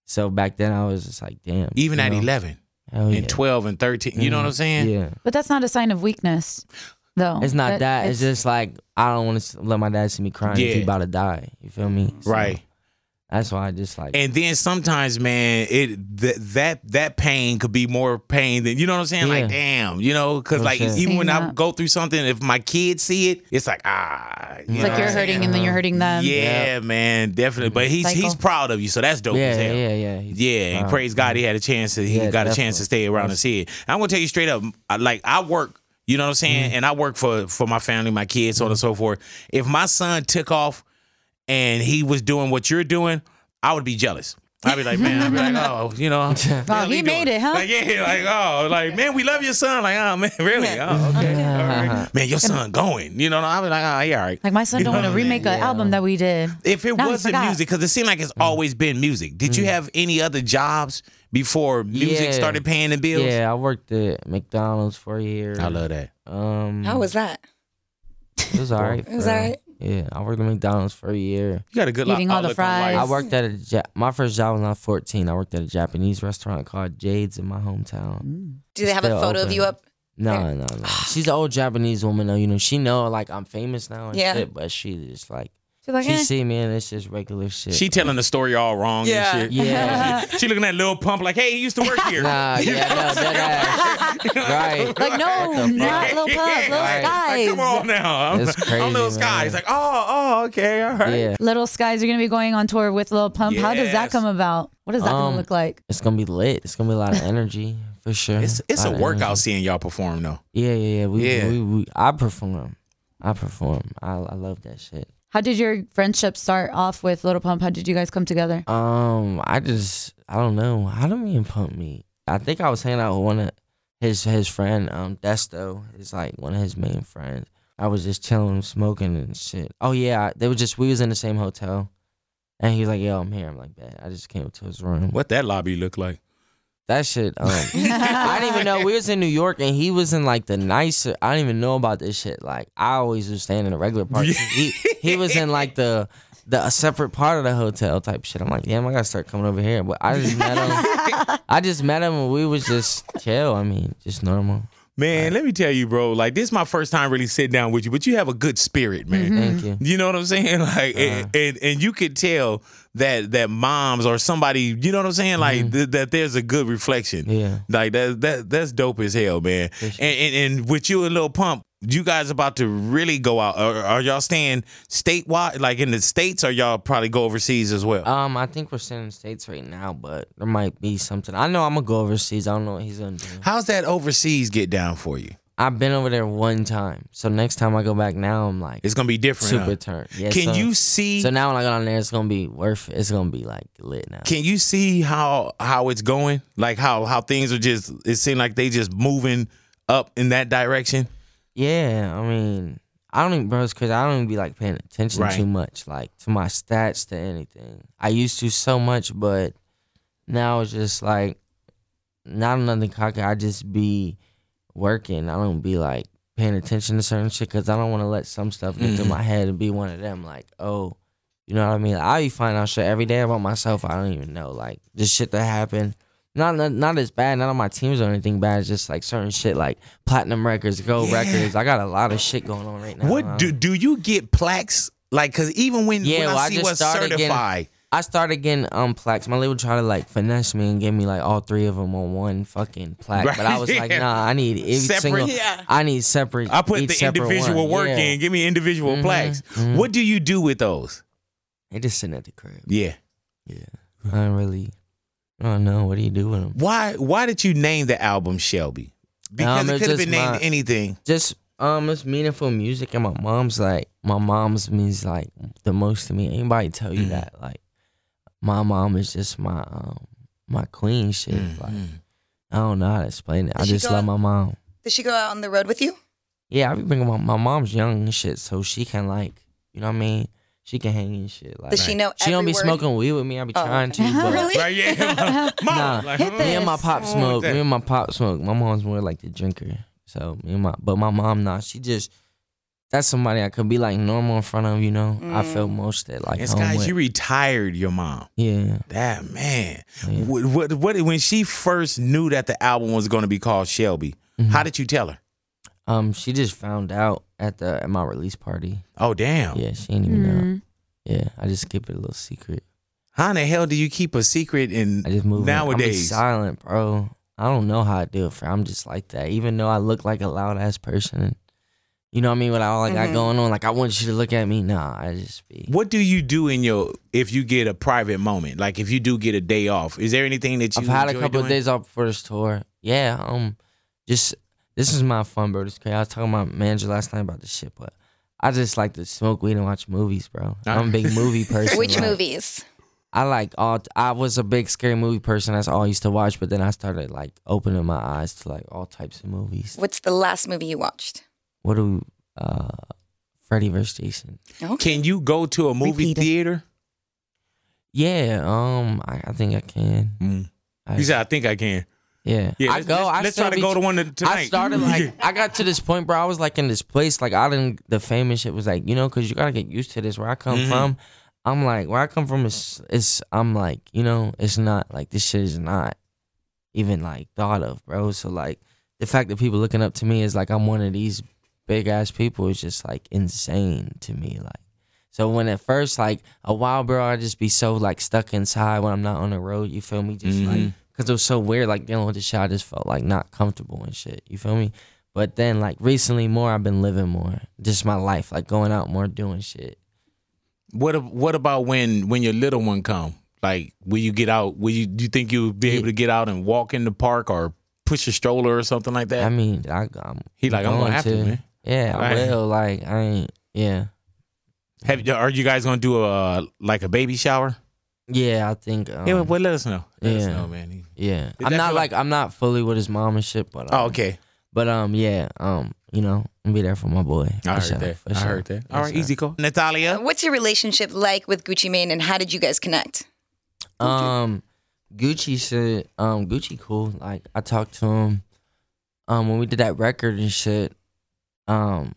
So back then, I was just like, damn. Even at 11? And 12 and 13, you know what I'm saying? Yeah. But that's not a sign of weakness, though. It's not that. It's just like, I don't want to let my dad see me crying if he about to die. You feel me? So right. That's why I just like. And then sometimes, man, that pain could be more pain than, you know what I'm saying? Yeah. Like, damn, you know? Because, like, even when I go through something, if my kids see it, it's like, It's like you're hurting and then you're hurting them. Yeah, man, definitely. But he's proud of you, so that's dope as hell. Yeah, and praise God he had a chance. He got a chance to stay around and see it. I'm going to tell you straight up, like, I work, you know what I'm saying? Mm-hmm. And I work for my family, my kids, so on and so forth. If my son took off, and he was doing what you're doing, I would be jealous. I'd be like, man, oh, you know. Oh, he made it, huh? Like, yeah, like, oh, like, man, we love your son. Like, oh, man, really? Oh, okay. All right. Man, your son going. You know, I'd be like, oh, yeah, all right. Like, my son don't want to remake an album that we did. If it wasn't music, because it seemed like it's always been music. Did you have any other jobs before music started paying the bills? Yeah, I worked at McDonald's for a year. I love that. How was that? It was all right. Yeah, I worked at McDonald's for a year. You got a good life. Eating all the fries. I worked at my first job when I was 14. I worked at a Japanese restaurant called Jade's in my hometown. Mm. Do they have a photo of you up? No. She's an old Japanese woman, though. You know, she know like I'm famous now and shit, but she just like. She see me and it's just regular shit. She telling the story all wrong and shit. Yeah. She looking at Lil Pump like, hey, he used to work here. Nah, that ass. Right. Like, no, not Lil Pump, Lil Skies. Like, come on now. It's crazy, I'm Lil Skies. Like, oh, okay, all right. Yeah. Lil Skies, you're going to be going on tour with Lil Pump. Yes. How does that come about? What is that going to look like? It's going to be lit. It's going to be a lot of energy, for sure. It's a workout seeing y'all perform, though. Yeah. I perform. I love that shit. How did your friendship start off with Lil Pump? How did you guys come together? I don't know. How did me and Pump meet? I think I was hanging out with one of his friend, Desto. It's like one of his main friends. I was just chilling, smoking and shit. Oh yeah, we was in the same hotel. And he's like, yo, I'm here. I'm like, bad. I just came to his room. What that lobby look like? That shit, I didn't even know. We was in New York, and he was in, like, the nicer. I didn't even know about this shit. Like, I always was staying in the regular part. He was in, like, the separate part of the hotel type shit. I'm like, damn, I gotta start coming over here. But I just met him. And we was just chill. I mean, just normal. Man, let me tell you, bro, like, this is my first time really sitting down with you, but you have a good spirit, man. Thank you. You know what I'm saying? Like, and you could tell that moms or somebody, you know what I'm saying? Like, that there's a good reflection. Yeah. Like, that's dope as hell, man. Sure. And with you and Lil Pump, you guys about to really go out. Are y'all staying statewide, like in the States, or y'all probably go overseas as well? I think we're staying in the States right now, but there might be something. I know I'm going to go overseas. I don't know what he's going to do. How's that overseas get down for you? I've been over there one time. So next time I go back now, I'm like... It's going to be different. Super turn. Yeah, can you see... So now when I go down there, it's going to be worth it. It's going to be like lit now. Can you see how it's going? Like how things are just... It seems like they just moving up in that direction? Yeah, I mean, I don't even, bro, it's crazy. I don't even be, like, paying attention too much, like, to my stats, to anything. I used to so much, but now it's just, like, not nothing cocky. I just be working. I don't be, like, paying attention to certain shit because I don't want to let some stuff get to my head and be one of them, like, oh, you know what I mean? Like, I be finding out shit every day about myself. I don't even know, like, just shit that happened. Not as bad, not on my teams or anything bad. It's just like certain shit like platinum records, gold records. I got a lot of shit going on right now. What do you get plaques? Like, because even when I see what's certified. I started getting plaques. My label tried to like finesse me and give me like all three of them on one fucking plaque. Right. But I was like, nah, I need every single. Yeah. I need separate. I put the individual work in. Give me individual plaques. Mm-hmm. What do you do with those? They just sitting at the crib. Yeah. Yeah. I don't really... Oh no! What do you do with them? Why did you name the album Shelby? Because it could have been named anything. Just it's meaningful music, and my mom's means like the most to me. Anybody tell you that? Like my mom is just my my queen shit. Mm-hmm. Like I don't know how to explain it. I just love my mom. Does she go out on the road with you? Yeah, I be bringing my mom's young and shit, so she can like you know what I mean. She can hang and shit. Like, does she know? She don't be smoking weed with me. I be trying to. But really? Right, yeah. Mom, nah, me and my pop smoke. My mom's more like the drinker. So my mom nah. She just that's somebody I could be like normal in front of. You know, I feel most at like. It's guys, you retired your mom. Yeah. That man. Yeah. What when she first knew that the album was going to be called Shelby? Mm-hmm. How did you tell her? She just found out at my release party. Oh damn! Yeah, she didn't even know. Yeah, I just keep it a little secret. How in the hell do you keep a secret in nowadays? I'm silent, bro. I don't know how I do it. I'm just like that. Even though I look like a loud ass person, and you know what I mean. With all I got going on, like I want you to look at me. Nah, I just be. What do you do if you get a private moment? Like if you do get a day off, is there anything that you? I've had a couple of days off before this tour. Yeah, just. This is my fun, bro. This is crazy. I was talking to my manager last night about this shit, but I just like to smoke weed and watch movies, bro. I'm a big movie person. Which like, movies? I like all. I was a big scary movie person. That's all I used to watch, but then I started like opening my eyes to like all types of movies. What's the last movie you watched? Freddy vs. Jason. Okay. Can you go to a movie theater? Yeah, I think I can. You said I think I can. Yeah, I go. Let's try to go to one tonight. I started like I got to this point, bro. I was like in this place, like I didn't. The famous shit was like you know, cause you gotta get used to this. Where I come from, I'm like where I come from is I'm like you know, it's not like this shit is not even like thought of, bro. So like the fact that people looking up to me is like I'm one of these big ass people is just like insane to me. Like so when at first like a while, bro, I just be so like stuck inside when I'm not on the road. You feel me? Just like. Because it was so weird, like, dealing with the shit, I just felt, like, not comfortable and shit. You feel me? But then, like, recently more, I've been living more. Just my life, like, going out more, doing shit. What about when your little one come? Like, will you get out? Do you think you'll be able to get out and walk in the park or push a stroller or something like that? I mean, I'm going to have to, man. Yeah, right. I will. Like, I ain't, yeah. Are you guys going to do, a baby shower? Yeah, I think. Yeah, well, let us know. Let us know, man. Yeah, I'm not fully with his mom and shit, but. Oh, okay. But yeah, you know, I'll be there for my boy. I heard that. All right, easy call. Natalia, what's your relationship like with Gucci Mane, and how did you guys connect? Gucci cool. Like, I talked to him when we did that record and shit.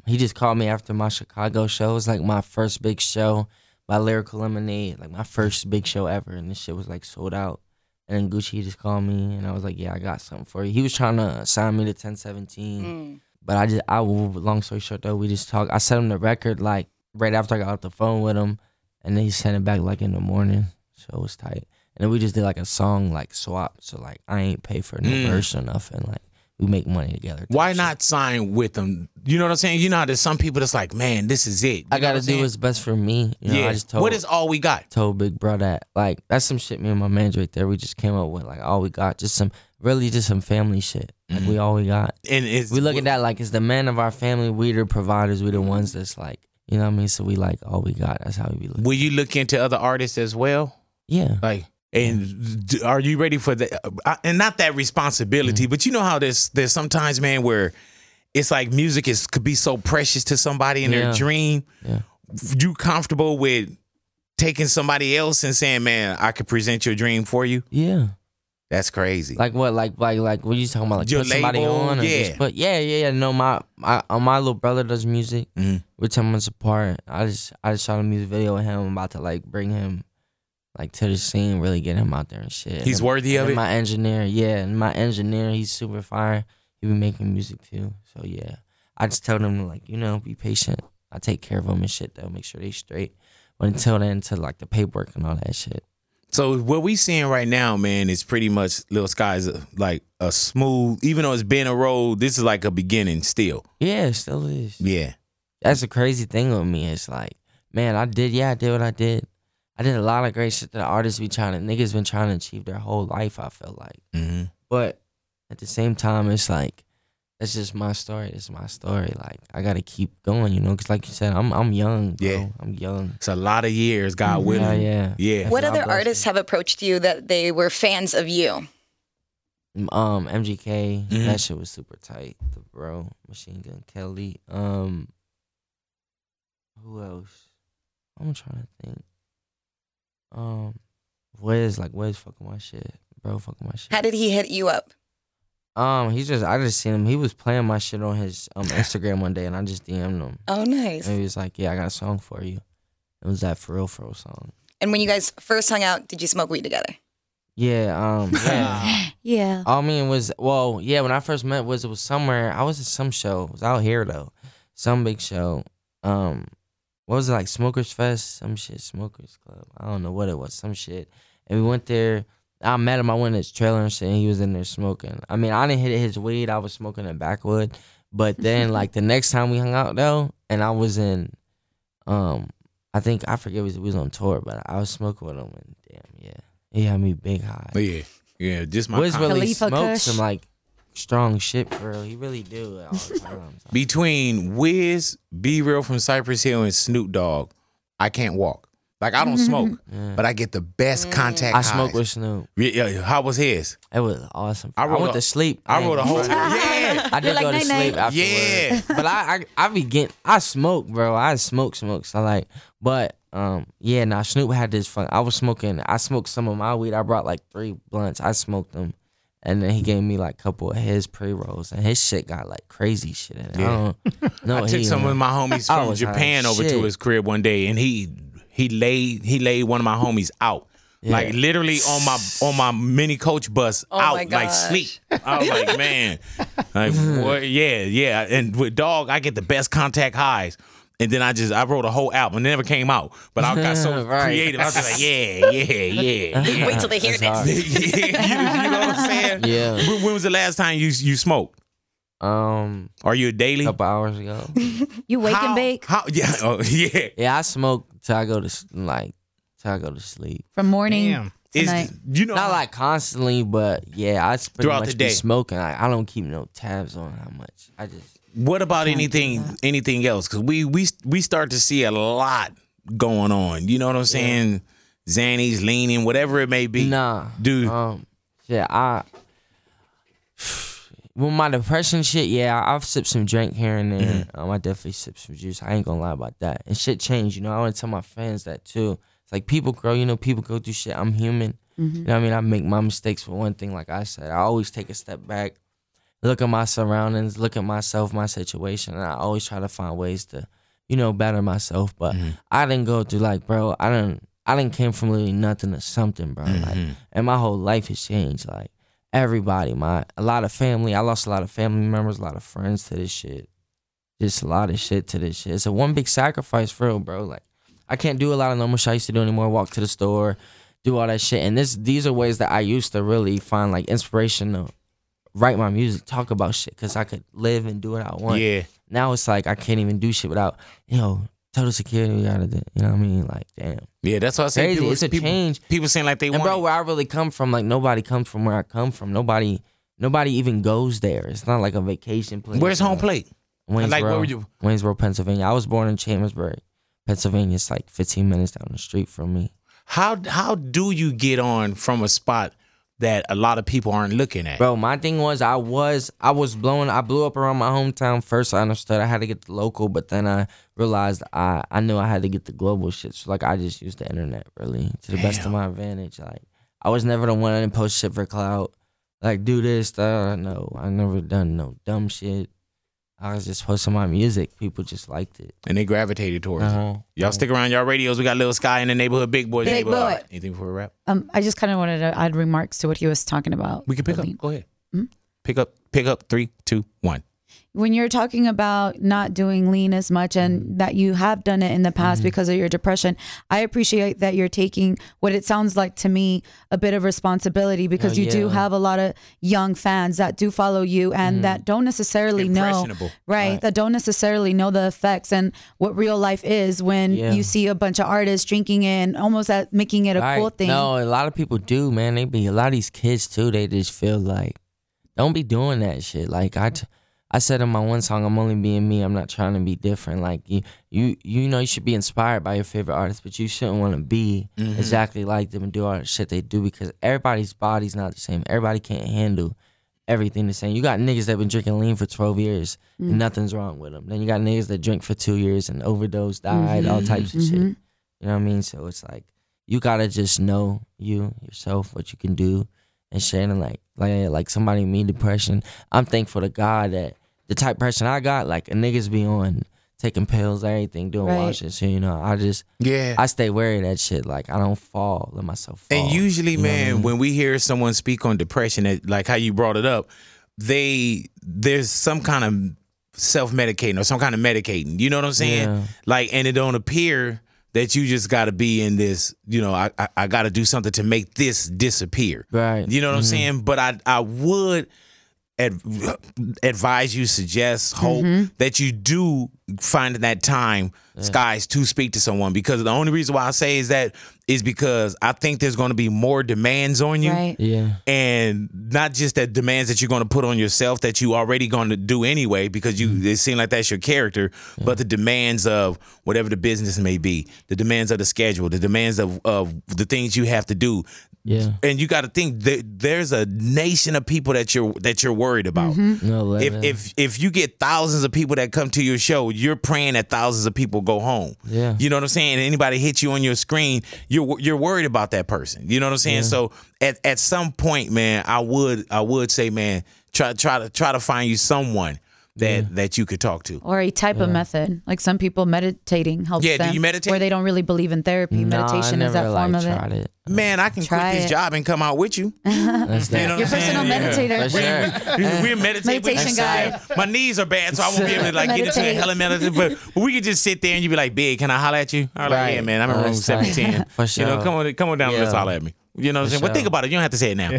He just called me after my Chicago show. It was like my first big show by Lyrical Lemonade, like my first big show ever, and this shit was like sold out. And Gucci just called me, and I was like, yeah, I got something for you. He was trying to sign me to 1017, but I long story short, though, we just talked. I sent him the record, like, right after I got off the phone with him, and then he sent it back, like, in the morning, so it was tight. And then we just did, like, a song, like, swap, so, like, I ain't pay for no verse or nothing, like, we make money together. Why not sign with them? You know what I'm saying? You know how there's some people that's like, man, this is it. I got to do what's best for me. You know, yeah. I just told, what is all we got? Told Big Bro that. Like, that's some shit me and my manager right there, we just came up with. Like, all we got. Just some family shit. Like, we all we got. And we look at that like it's the men of our family. We the providers. We the ones that's like, you know what I mean? So we like all we got. That's how we be looking. Will you look into other artists as well? Yeah. Like. And are you ready for that? And not that responsibility, but you know how there's sometimes, man, where it's like music could be so precious to somebody in their dream. Yeah. You comfortable with taking somebody else and saying, man, I could present your dream for you? Yeah. That's crazy. Like what? Like what are you talking about? Like your put somebody label, on? Or just put, yeah. No, my little brother does music. We're 10 months apart. I just shot a music video with him. I'm about to like bring him. Like, to the scene, really get him out there and shit. He's worthy of it? My engineer, he's super fire. He be making music, too. So, yeah. I just tell them, like, you know, be patient. I take care of them and shit, though. Make sure they straight. But until then, to, like, the paperwork and all that shit. So, what we seeing right now, man, is pretty much Lil Skies, like, a smooth, even though it's been a road, this is, like, a beginning still. Yeah, it still is. Yeah. That's the crazy thing with me. It's like, man, I did what I did. I did a lot of great shit that artists niggas been trying to achieve their whole life, I feel like. But at the same time, it's like, that's just my story. It's my story. Like, I got to keep going, you know? Because like you said, I'm young, bro. Yeah. I'm young. It's a lot of years, God willing. Yeah. What other artists have approached you that they were fans of you? MGK. That shit was super tight. The bro, Machine Gun Kelly. Who else? I'm trying to think. Wiz fucking my shit. Bro fucking my shit. How did he hit you up? I just seen him. He was playing my shit on his Instagram one day, and I just DM'd him. Oh, nice. And he was like, yeah, I got a song for you. It was that For Real song. And when you guys first hung out, did you smoke weed together? Yeah. Yeah. All me and Wiz, well, yeah, when I first met Wiz, it was somewhere. I was at some show. It was out here, though. Some big show. What was it, like, Smokers Fest? Some shit, Smokers Club. I don't know what it was, some shit. And we went there. I met him. I went to his trailer and shit, and he was in there smoking. I mean, I didn't hit his weed. I was smoking in Backwood. But then, like, the next time we hung out, though, and I was in, we was on tour, but I was smoking with him. And damn, yeah. He had me big high. But yeah, just my Wiz really smoked some, like, strong shit, for real. He really do all the time. Between Wiz, Be Real from Cypress Hill, and Snoop Dogg, I can't walk. Like, I don't smoke, but I get the best contact. I smoked with Snoop. Yeah, how was his? It was awesome. I went to sleep. I wrote a whole. Yeah, I did like, go to sleep afterwards. Yeah, but I smoke, bro. I smoke. So like, but. Snoop had this fun. I smoked some of my weed. I brought like 3 blunts. I smoked them. And then he gave me, like, a couple of his pre-rolls. And his shit got, like, crazy shit in it. Yeah. I took some of my homies from Japan over to his crib one day. And he laid one of my homies out. Yeah. Like, literally on my mini coach bus out, like, sleep. I was like, man. Like, boy, yeah. And with Dog, I get the best contact highs. And then I wrote a whole album. It never came out. But I got so creative. I was like, yeah. Wait till they hear this. You know what I'm saying? Yeah. When was the last time you smoked? Are you a daily? A couple hours ago. You wake and bake? Yeah. Yeah, I smoke till I go to sleep. From morning to night. You know, not like constantly, but yeah, I pretty throughout much the day. Be smoking. I don't keep no tabs on how much. I just. What about anything else? Because we start to see a lot going on. You know what I'm saying? Xannies, leaning, whatever it may be. Nah. Dude. I With my depression shit, yeah, I've sipped some drink here and there. I definitely sipped some juice. I ain't gonna lie about that. And shit changed, you know. I want to tell my fans that too. It's like people grow, you know, people go through shit. I'm human. Mm-hmm. You know what I mean? I make my mistakes for one thing, like I said. I always take a step back, look at my surroundings, look at myself, my situation, and I always try to find ways to, you know, better myself. But I didn't go through like, bro, I didn't came from literally nothing to something, bro. Like, and my whole life has changed. Like everybody, a lot of family. I lost a lot of family members, a lot of friends to this shit. Just a lot of shit to this shit. It's a one big sacrifice for real, bro. Like I can't do a lot of normal shit I used to do anymore. Walk to the store, do all that shit. And these are ways that I used to really find like inspiration to write my music, talk about shit, because I could live and do what I want. Yeah. Now it's like I can't even do shit without, you know, total security. We gotta do, you know what I mean? Like, damn. Yeah, that's what I say. It's a change. People saying like they want. And bro, where I really come from, like nobody comes from where I come from. Nobody even goes there. It's not like a vacation place. Where's home plate? Waynesboro. Like, where were you? Waynesboro, Pennsylvania. I was born in Chambersburg, Pennsylvania. It's like 15 minutes down the street from me. How do you get on from a spot that a lot of people aren't looking at? Bro, my thing was I blew up around my hometown first. I understood I had to get the local, but then I realized I knew I had to get the global shit. So like I just used the internet really to the best of my advantage. Like I was never the one that didn't post shit for clout. Like do this, no. I never done no dumb shit. I was just posting my music. People just liked it. And they gravitated towards it. Y'all stick around y'all radios. We got Lil Sky in the neighborhood, Big Boy. Big Boy. Anything before we wrap? I just kind of wanted to add remarks to what he was talking about. We can pick up. Go ahead. Hmm? Pick up. 3, 2, 1. When you're talking about not doing lean as much and that you have done it in the past because of your depression, I appreciate that you're taking what it sounds like to me a bit of responsibility because you do have a lot of young fans that do follow you and that don't necessarily know, right? That don't necessarily know the effects and what real life is when you see a bunch of artists drinking and almost making it a cool thing. No, a lot of people do, man. A lot of these kids too, they just feel like, don't be doing that shit. Like I said in my one song, I'm only being me. I'm not trying to be different. Like you know, you should be inspired by your favorite artist, but you shouldn't want to be exactly like them and do all the shit they do because everybody's body's not the same. Everybody can't handle everything the same. You got niggas that been drinking lean for 12 years and nothing's wrong with them. Then you got niggas that drink for 2 years and overdose, died, all types of shit. You know what I mean? So it's like you gotta just know yourself, what you can do, and shit. And like somebody me depression. I'm thankful to God that. The type of person I got, like, a niggas be on taking pills, everything, doing wild shit. So, you know, I stay wary of that shit. Like, I don't let myself fall. And usually, when we hear someone speak on depression, like how you brought it up, there's some kind of self-medicating or some kind of medicating. You know what I'm saying? Yeah. Like, and it don't appear that you just got to be in this, you know, I got to do something to make this disappear. Right. You know what I'm saying? But I would... advise you, suggest, hope that you do find in that time Skies to speak to someone, because the only reason why I say is because I think there's going to be more demands on you, and not just that demands that you're going to put on yourself that you already going to do anyway because you it seems like that's your character, but the demands of whatever the business may be, the demands of the schedule, the demands of the things you have to do. Yeah, and you got to think there's a nation of people that you're worried about. No, if you get thousands of people that come to your show, you're praying that thousands of people go home. Yeah, you know what I'm saying. Anybody hit you on your screen, you're worried about that person. You know what I'm saying. Yeah. So at some point, man, I would say, man, try to find you someone that you could talk to, or a type of method. Like some people meditating helps them. Do you meditate? Or they don't really believe in therapy. No, meditation is that form of it. Man, I can quit this job and come out with you. Your personal meditator. Yeah. We're meditation guy. My knees are bad, so I won't be able to like get into the hell of meditation. But we could just sit there and you be like, "Big, can I holler at you?" I'm like, "Yeah, man, I'm in room 710. For sure. You know, come on down and let's holler at me." You know what I'm saying? Sure. Well, think about it. You don't have to say it now.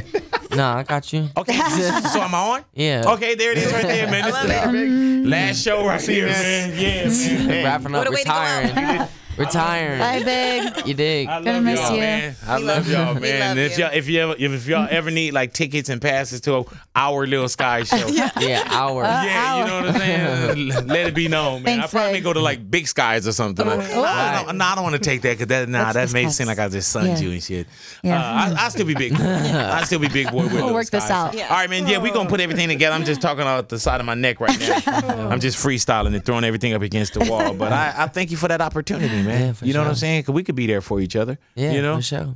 Nah, I got you. Okay, so am I on? Yeah. Okay, there it is right there, man. I love it. Last show right here, man. Yeah, man. Hey. Wrapping up, retiring. Retiring. Bye, big. You dig? Gonna miss you. Man. I love y'all, man. If y'all ever need like tickets and passes to our Lil Skies show, you know what I'm saying. Let it be known, man. Thanks, I probably go to like Big Skies or something. I don't want to take that because that may seem like I just sunned you and shit. Yeah. I'll still be big. I'll still be big boy with Lil Skies. We'll work this out. Yeah. All right, man. Yeah, we gonna put everything together. I'm just talking out the side of my neck right now. I'm just freestyling and throwing everything up against the wall. But I thank you for that opportunity, man. Yeah, you know what I'm saying? Because we could be there for each other. Yeah, you know? For sure.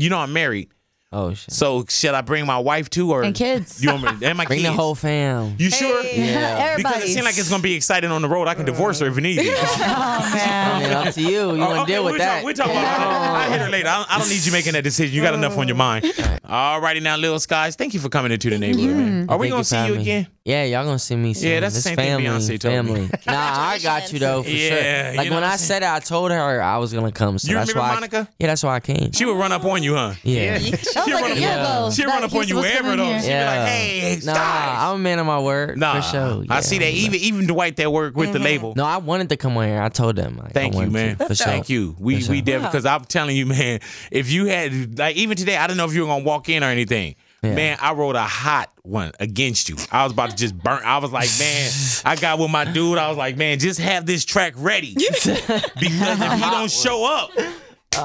You know I'm married. Oh, shit. So, should I bring my wife too? Or and kids. You want me, and my bring kids? The whole fam. You sure? Yeah. Everybody. Because it seems like it's going to be exciting on the road. I can divorce her if it needs to. Oh, man. It's up to you. You want to deal with that. We're talking about I'll hit her later. I don't need you making that decision. You got enough on your mind. All righty now, Lil Skies. Thank you for coming into the neighborhood, man. Are we going to see you again? Yeah, y'all going to see me soon. Yeah, that's the same thing Beyonce told me. Nah, I got you, though, for sure. Like, when I said it, I told her I was going to come. You remember Monica? Yeah, that's why I came. She would run up on you, huh? Yeah. She'll run up on you ever though. She'll be like, hey, I'm a man of my word. Nah, for sure. Yeah, I see that. Even Dwight that work with the label. No, I wanted to come on here. I told them. Like, thank you, man. For sure. Thank you. We definitely, because I'm telling you, man, if you had, like, even today, I didn't know if you were going to walk in or anything. Yeah. Man, I wrote a hot one against you. I was about to just burn. I was like, man, I got with my dude. I was like, man, just have this track ready. Because if he don't show up,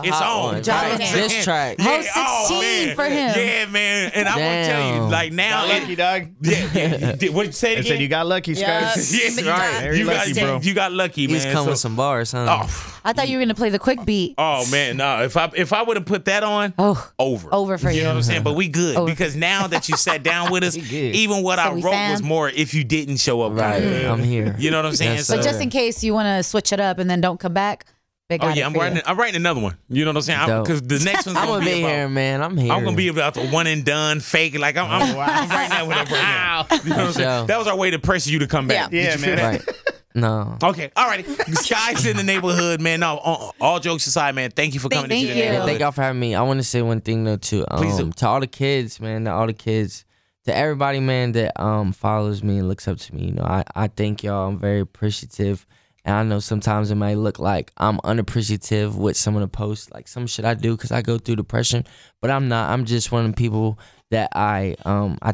it's on. Right? This track. Host 16 for him. Yeah, man. And I want to tell you, like now. Got lucky, dog. Yeah. What you say again? I said you got lucky, Skies. Yes, right. Very lucky, bro. You got lucky, man. He's come with some bars, huh? Oh. I thought you were going to play the quick beat. Oh, man. No, if I would have put that on, over for you. You know what I'm saying? But we good. Over. Because now that you sat down with us, even what I wrote was more if you didn't show up. Right. I'm here. You know what I'm saying? But just in case you want to switch it up and then don't come back. Oh yeah, I'm writing another one. You know what I'm saying? Because the next one's gonna be here, man. I'm here. I'm gonna be about the one and done, fake. Like I'm right now with everything. Wow. You know what I'm saying? That was our way to pressure you to come back. Yeah, man. Right. No. Okay. All righty. Skies in the neighborhood, man. No, all jokes aside, man. Thank you for coming. Thank you. Thank y'all for having me. I want to say one thing though, too. Please do. To all the kids, man. To all the kids. To everybody, man, that follows me and looks up to me. You know, I thank y'all. I'm very appreciative. And I know sometimes it might look like I'm unappreciative with some of the posts, like some shit I do because I go through depression, but I'm not. I'm just one of the people that I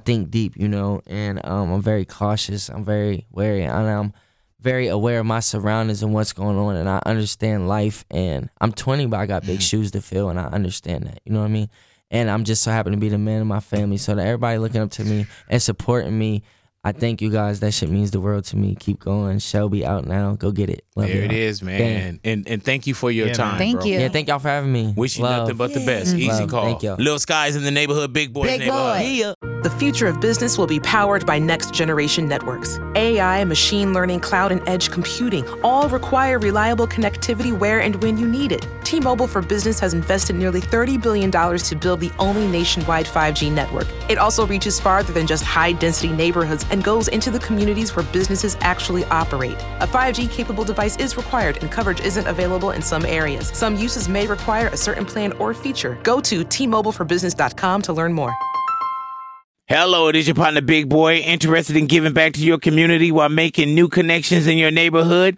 think deep, you know, and I'm very cautious. I'm very wary, and I'm very aware of my surroundings and what's going on, and I understand life. And I'm 20, but I got big shoes to fill, and I understand that. You know what I mean? And I'm just so happy to be the man in my family, so that everybody looking up to me and supporting me. I thank you guys. That shit means the world to me. Keep going. Shelby out now. Go get it. Love there it is, man. And thank you for your time. Thank you. Yeah, thank y'all for having me. Wish you nothing but the best. Easy call. Thank y'all. Lil Skies in the neighborhood. Big boy in the neighborhood. Yeah. The future of business will be powered by next generation networks. AI, machine learning, cloud, and edge computing all require reliable connectivity where and when you need it. T-Mobile for Business has invested nearly $30 billion to build the only nationwide 5G network. It also reaches farther than just high-density neighborhoods and goes into the communities where businesses actually operate. A 5G-capable device is required and coverage isn't available in some areas. Some uses may require a certain plan or feature. Go to T-MobileForBusiness.com to learn more. Hello, it is your partner, Big Boy. Interested in giving back to your community while making new connections in your neighborhood?